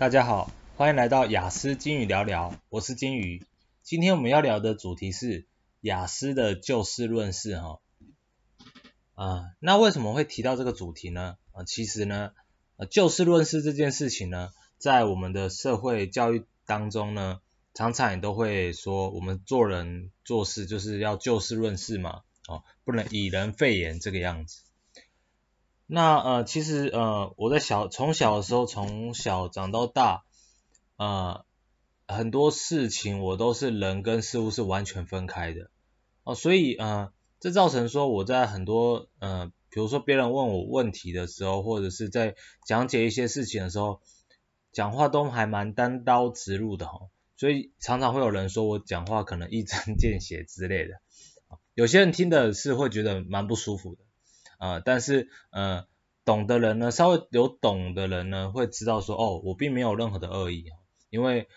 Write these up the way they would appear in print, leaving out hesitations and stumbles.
大家好，欢迎来到雅思金鱼聊聊，我是金鱼。今天我们要聊的主题是雅思的就事论事那为什么会提到这个主题呢？其实呢，就事论事这件事情呢，在我们的社会教育当中呢，常常也都会说我们做人做事就是要就事论事嘛，不能以人废言这个样子。那其实我在从小的时候，从小长到大，很多事情我都是人跟事物是完全分开的所以这造成说我在很多比如说别人问我问题的时候，或者是在讲解一些事情的时候，讲话都还蛮单刀直入的所以常常会有人说我讲话可能一针见血之类的，有些人听的是会觉得蛮不舒服的。但是稍微有懂的人呢会知道说，我并没有任何的恶意，因为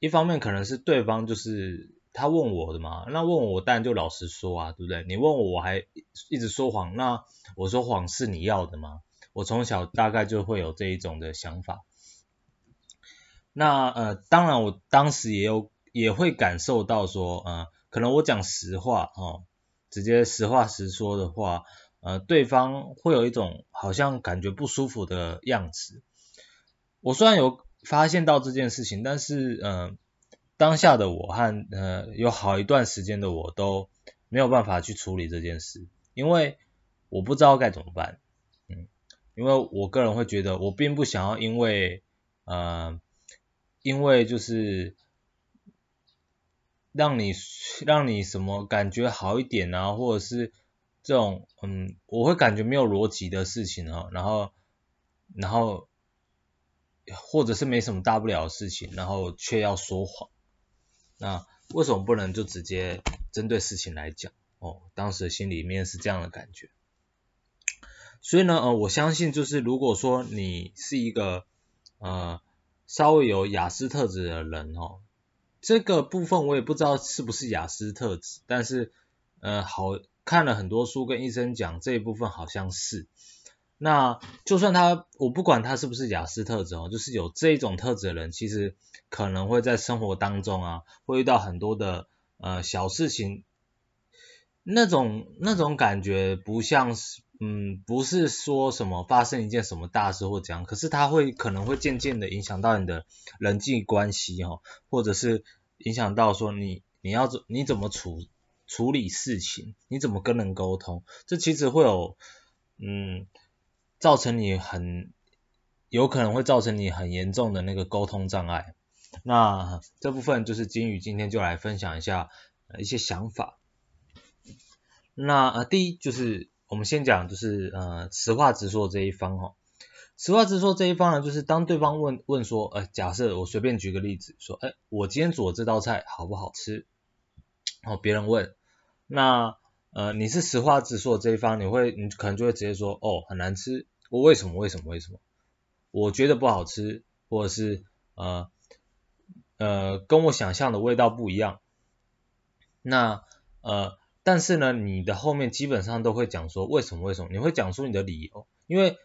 一方面可能是对方就是他问我的嘛，那问我当然就老实说啊，对不对？你问我还一直说谎，那我说谎是你要的吗？我从小大概就会有这一种的想法。那当然我当时也会感受到说，可能我讲实话直接实话实说的话，对方会有一种好像感觉不舒服的样子。我虽然有发现到这件事情，但是当下的我和有好一段时间的我都没有办法去处理这件事，因为我不知道该怎么办。因为我个人会觉得我并不想要因为就是让你什么感觉好一点啊，或者是这种我会感觉没有逻辑的事情然后或者是没什么大不了的事情，然后却要说谎，那为什么不能就直接针对事情来讲？当时心里面是这样的感觉。所以呢，我相信就是如果说你是一个稍微有雅思特质的人这个部分我也不知道是不是雅思特质，但是看了很多书跟医生讲这一部分好像是。那就算我不管他是不是雅思特质就是有这一种特质的人，其实可能会在生活当中会遇到很多的小事情，那种感觉不像是不是说什么发生一件什么大事或怎样，可是它可能会渐渐的影响到你的人际关系或者是影响到说你怎么处理事情，你怎么跟人沟通，这其实会有有可能会造成你很严重的那个沟通障碍。那这部分就是金鱼今天就来分享一下一些想法。那第一就是我们先讲就是实话直说这一方实话直说这一方呢，就是当对方问说假设我随便举个例子说我今天煮的这道菜好不好吃别人问，那你是实话直说这一方，你可能就会直接说很难吃，我为什么我觉得不好吃，或者是跟我想象的味道不一样。那但是呢，你的后面基本上都会讲说为什么，你会讲出你的理由，因为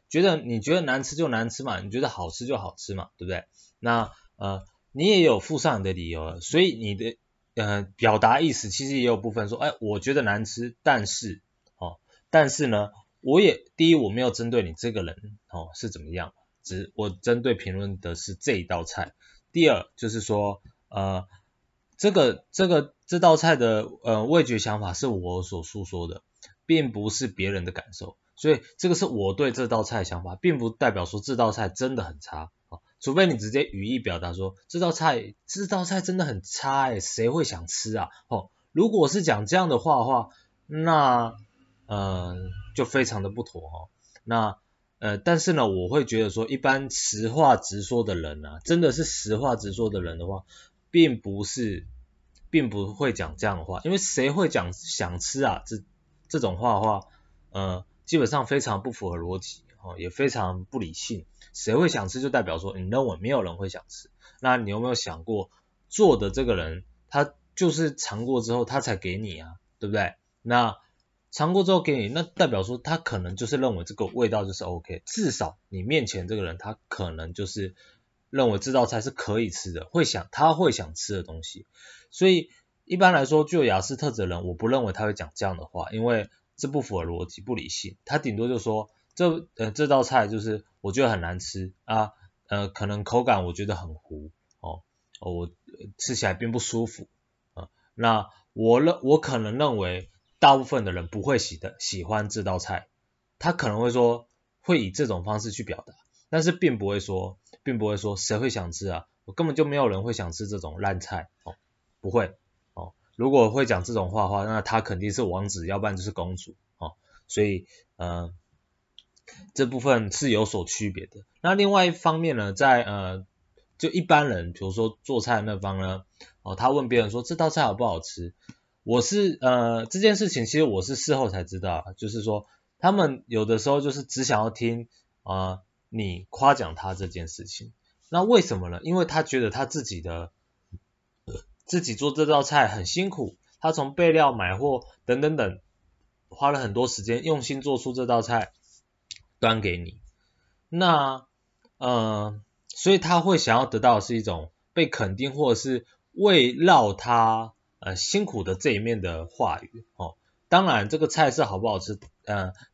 你觉得难吃就难吃嘛，你觉得好吃就好吃嘛，对不对？那你也有附上你的理由了，所以你的表达意思其实也有部分说我觉得难吃，但是呢，第一我没有针对你这个人是怎么样，我针对评论的是这一道菜。第二就是说这道菜的味觉想法是我所诉说的，并不是别人的感受，所以这个是我对这道菜的想法，并不代表说这道菜真的很差除非你直接语义表达说这道菜真的很差谁会想吃啊如果是讲这样的话那就非常的不妥那但是呢，我会觉得说一般实话直说的人真的是实话直说的人的话，并不会讲这样的话，因为谁会讲想吃啊这种话的话基本上非常不符合逻辑也非常不理性。谁会想吃就代表说你认为没有人会想吃，那你有没有想过做的这个人他就是尝过之后他才给你对不对？那尝过之后给你，那代表说他可能就是认为这个味道就是 OK， 至少你面前这个人他可能就是认为这道菜是可以吃的，他会想吃的东西。所以一般来说具有雅思特质的人，我不认为他会讲这样的话，因为这不符合逻辑，不理性。他顶多就说这道菜就是我觉得很难吃啊，可能口感我觉得很糊哦，我吃起来并不舒服啊。那我可能认为大部分的人不会喜欢这道菜，他可能会说会以这种方式去表达，但是并不会说谁会想吃啊，我根本就没有人会想吃这种烂菜哦，不会哦。如果会讲这种话的话，那他肯定是王子，要不然就是公主哦。所以这部分是有所区别的。那另外一方面呢，在就一般人比如说做菜那方呢，他问别人说这道菜好不好吃，我是这件事情其实我是事后才知道，就是说他们有的时候就是只想要听你夸奖他这件事情。那为什么呢？因为他觉得他自己做这道菜很辛苦，他从备料买货等等等花了很多时间，用心做出这道菜端给你。那所以他会想要得到的是一种被肯定，或者是围绕他辛苦的这一面的话语哦。当然这个菜是好不好吃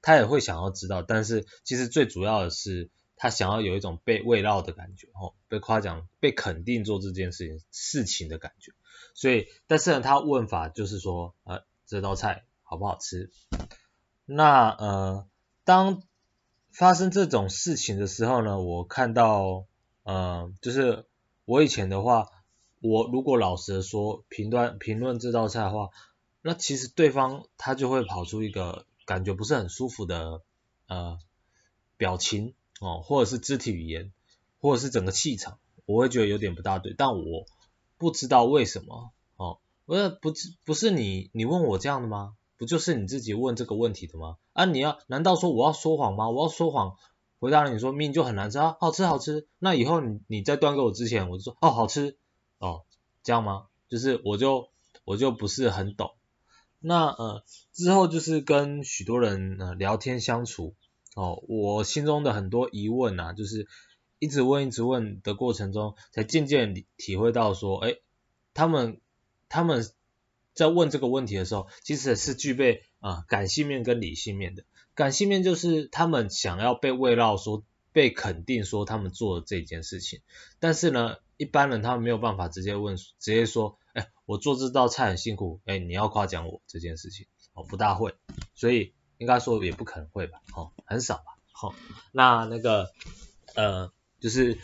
他也会想要知道，但是其实最主要的是他想要有一种被围绕的感觉哦，被夸奖被肯定做这件事情的感觉。所以但是呢，他问法就是说这道菜好不好吃。那当发生这种事情的时候呢，我看到就是我以前的话，我如果老实的说评论这道菜的话，那其实对方他就会跑出一个感觉不是很舒服的表情哦，或者是肢体语言，或者是整个气场，我会觉得有点不大对，但我不知道为什么哦。不是你问我这样的吗？不就是你自己问这个问题的吗？啊，难道说我要说谎吗？我要说谎回答你说明明就很难吃啊，好吃好吃，那以后你在端给我之前我就说哦好吃哦，这样吗？就是我就不是很懂。那之后就是跟许多人聊天相处哦，我心中的很多疑问啊，就是一直问的过程中，才渐渐体会到说他们在问这个问题的时候，其实是具备感性面跟理性面的。感性面就是他们想要被慰劳说被肯定说他们做的这件事情，但是呢一般人他们没有办法直接说我做这道菜很辛苦你要夸奖我这件事情不大会，所以应该说也不可能会吧很少吧那就是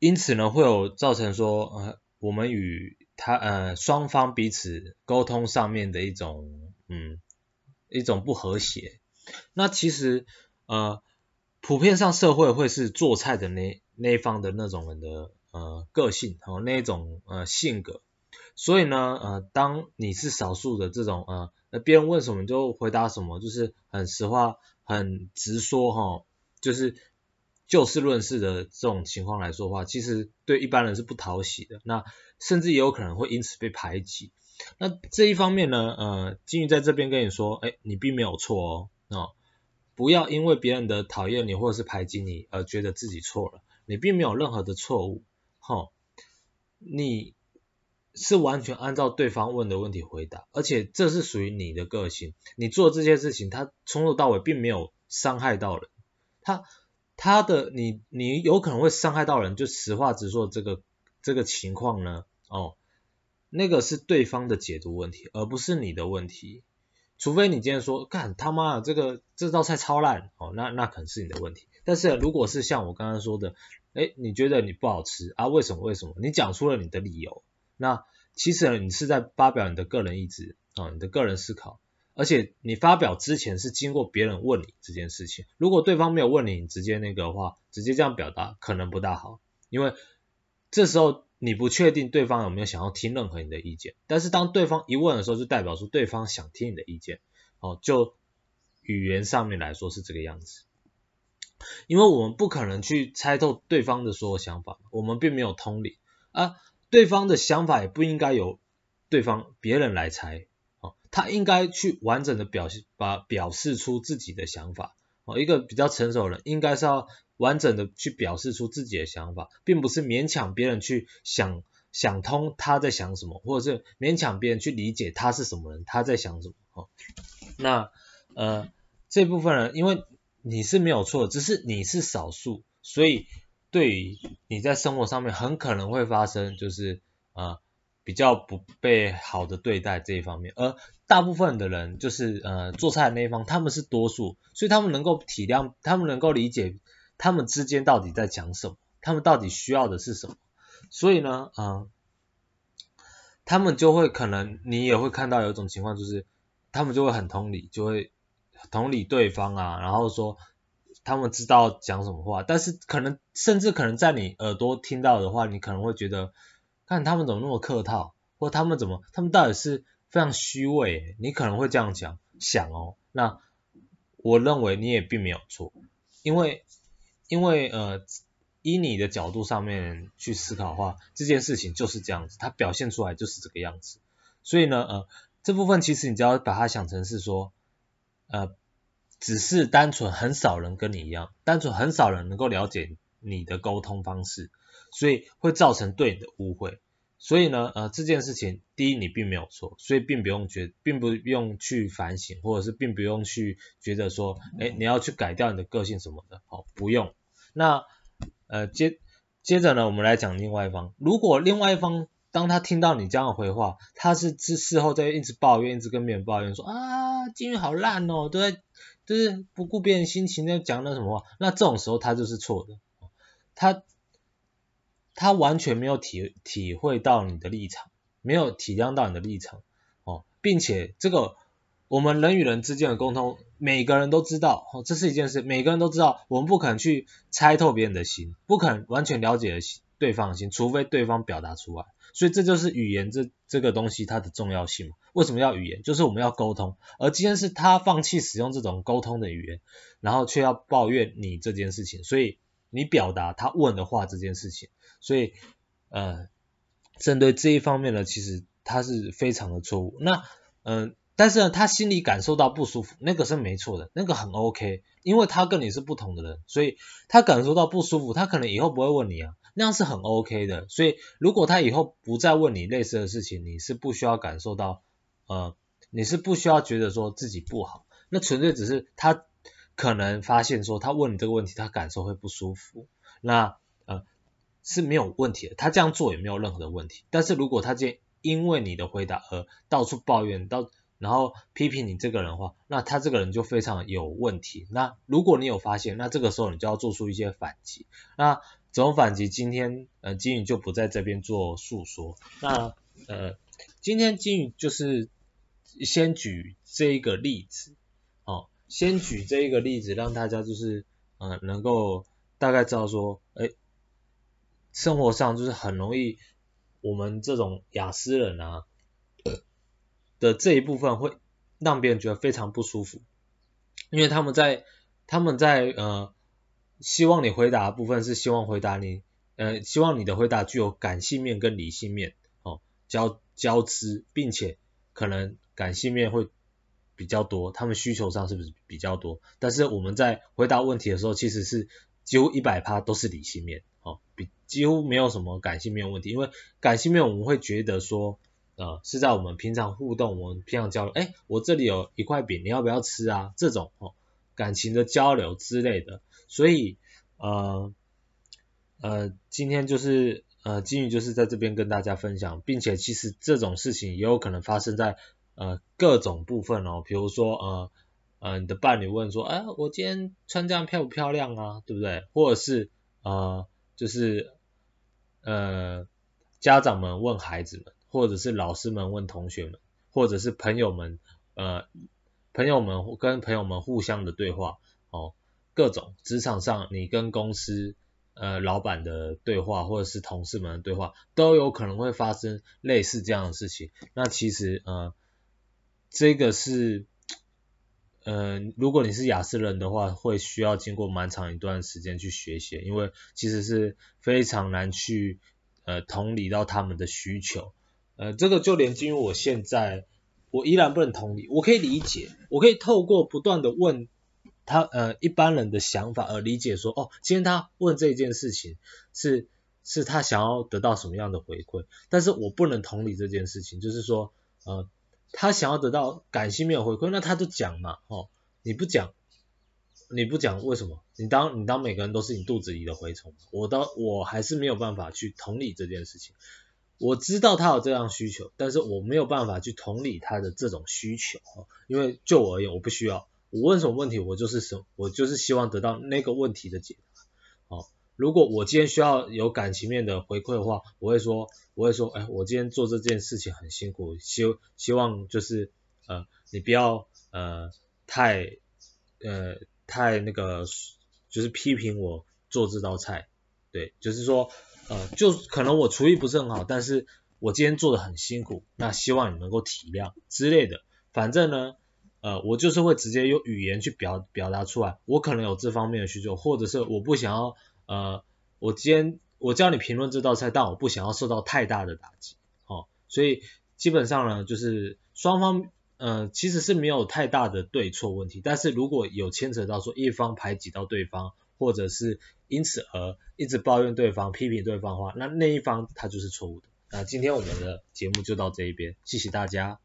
因此呢会有造成说我们与他双方彼此沟通上面的一种不和谐。那其实普遍上社会会是做菜的那一方的那种人的个性那一种性格。所以呢当你是少数的这种别人问什么就回答什么，就是很实话很直说就是就事论事的这种情况来说的话，其实对一般人是不讨喜的，那甚至也有可能会因此被排挤。那这一方面呢金鱼在这边跟你说你并没有错哦，不要因为别人的讨厌你或者是排挤你而觉得自己错了，你并没有任何的错误你是完全按照对方问的问题回答，而且这是属于你的个性，你做这些事情它从头到尾并没有伤害到人，你有可能会伤害到人，就实话直说这个情况呢那个是对方的解读问题，而不是你的问题。除非你今天说干他妈这道菜超烂那可能是你的问题。但是如果是像我刚刚说的你觉得你不好吃啊为什么你讲出了你的理由，那其实你是在发表你的个人意志你的个人思考，而且你发表之前是经过别人问你这件事情。如果对方没有问你，你直接那个的话，直接这样表达可能不大好，因为这时候你不确定对方有没有想要听任何你的意见，但是当对方一问的时候，就代表说对方想听你的意见就语言上面来说是这个样子。因为我们不可能去猜透对方的所有想法，我们并没有通理对方的想法也不应该由别人来猜他应该去完整的表示出自己的想法一个比较成熟的人应该是要完整的去表示出自己的想法，并不是勉强别人去想通他在想什么，或者是勉强别人去理解他是什么人，他在想什么。那这部分人因为你是没有错，只是你是少数，所以对于你在生活上面很可能会发生就是比较不被好的对待这一方面，而大部分的人就是做菜的那一方，他们是多数，所以他们能够体谅，他们能够理解他们之间到底在讲什么，他们到底需要的是什么，所以呢他们就会可能你也会看到有一种情况，就是他们就会很同理，就会同理对方啊，然后说他们知道讲什么话，但是可能甚至可能在你耳朵听到的话，你可能会觉得看他们怎么那么客套，或他们到底是非常虚伪，你可能会这样想那我认为你也并没有错，因为以你的角度上面去思考的话，这件事情就是这样子，它表现出来就是这个样子，所以呢这部分其实你只要把它想成是说只是单纯很少人跟你一样，单纯很少人能够了解你的沟通方式，所以会造成对你的误会。所以呢这件事情第一你并没有错，所以并不用去反省，或者是并不用去觉得说你要去改掉你的个性什么的，不用。那接着呢我们来讲另外一方，如果另外一方当他听到你这样的回话，他是事后在一直抱怨，一直跟别人抱怨说金鱼好烂哦，都在就是不顾别人心情在讲那什么话，那这种时候他就是错的，他完全没有体会到你的立场，没有体谅到你的立场并且这个我们人与人之间的沟通，每个人都知道这是一件事，每个人都知道我们不可能去猜透别人的心，不可能完全了解对方的心，除非对方表达出来，所以这就是语言这个东西它的重要性嘛。为什么要语言？就是我们要沟通，而今天是他放弃使用这种沟通的语言，然后却要抱怨你这件事情，所以你表达他问的话这件事情，所以针对这一方面呢，其实他是非常的错误。那但是呢他心里感受到不舒服，那个是没错的，那个很 OK， 因为他跟你是不同的人，所以他感受到不舒服，他可能以后不会问你啊，那样是很 OK 的。所以如果他以后不再问你类似的事情，你是不需要感受到你是不需要觉得说自己不好，那纯粹只是他可能发现说他问你这个问题他感受会不舒服，那是没有问题的，他这样做也没有任何的问题。但是如果他今天因为你的回答而到处抱怨然后批评你这个人的话，那他这个人就非常有问题。那如果你有发现，那这个时候你就要做出一些反击，那这种反击今天金鱼就不在这边做述说。那今天金鱼就是先举这一个例子先举这一个例子让大家就是能够大概知道说生活上就是很容易我们这种亚斯人的这一部分会让别人觉得非常不舒服，因为他们在希望你回答的部分是希望你的回答具有感性面跟理性面交织，并且可能感性面会比较多，他们需求上是不是比较多，但是我们在回答问题的时候其实是几乎 100% 都是理性面几乎没有什么感性面问题，因为感性面我们会觉得说是在我们平常互动，我们平常交流我这里有一块饼你要不要吃啊，这种感情的交流之类的。所以今天就是金鱼就是在这边跟大家分享，并且其实这种事情也有可能发生在各种部分比如说你的伴侣问说我今天穿这样漂不漂亮啊，对不对？或者是就是家长们问孩子们，或者是老师们问同学们，或者是朋友们跟朋友们互相的对话各种职场上你跟公司老板的对话，或者是同事们的对话，都有可能会发生类似这样的事情。那其实这个是如果你是亚斯人的话，会需要经过蛮长一段时间去学习，因为其实是非常难去同理到他们的需求这个就连金鱼我现在我依然不能同理，我可以理解，我可以透过不断的问他一般人的想法而理解说，哦，今天他问这件事情是他想要得到什么样的回馈，但是我不能同理这件事情，就是说他想要得到感性没有回馈，那他就讲嘛，你不讲为什么？你当每个人都是你肚子里的蛔虫，我还是没有办法去同理这件事情。我知道他有这样需求，但是我没有办法去同理他的这种需求，因为就我而言，我不需要。我问什么问题，我就是希望得到那个问题的解答。如果我今天需要有感情面的回馈的话，我会说，哎，我今天做这件事情很辛苦，希望就是你不要太那个，就是批评我做这道菜，对，就是说就可能我厨艺不是很好，但是我今天做的很辛苦，那希望你能够体谅之类的。反正呢我就是会直接用语言去表达出来，我可能有这方面的需求，或者是我不想要我今天我叫你评论这道菜，但我不想要受到太大的打击，所以基本上呢，就是双方其实是没有太大的对错问题，但是如果有牵扯到说一方排挤到对方，或者是因此而一直抱怨对方、批评对方的话，那一方他就是错误的。那今天我们的节目就到这一边，谢谢大家。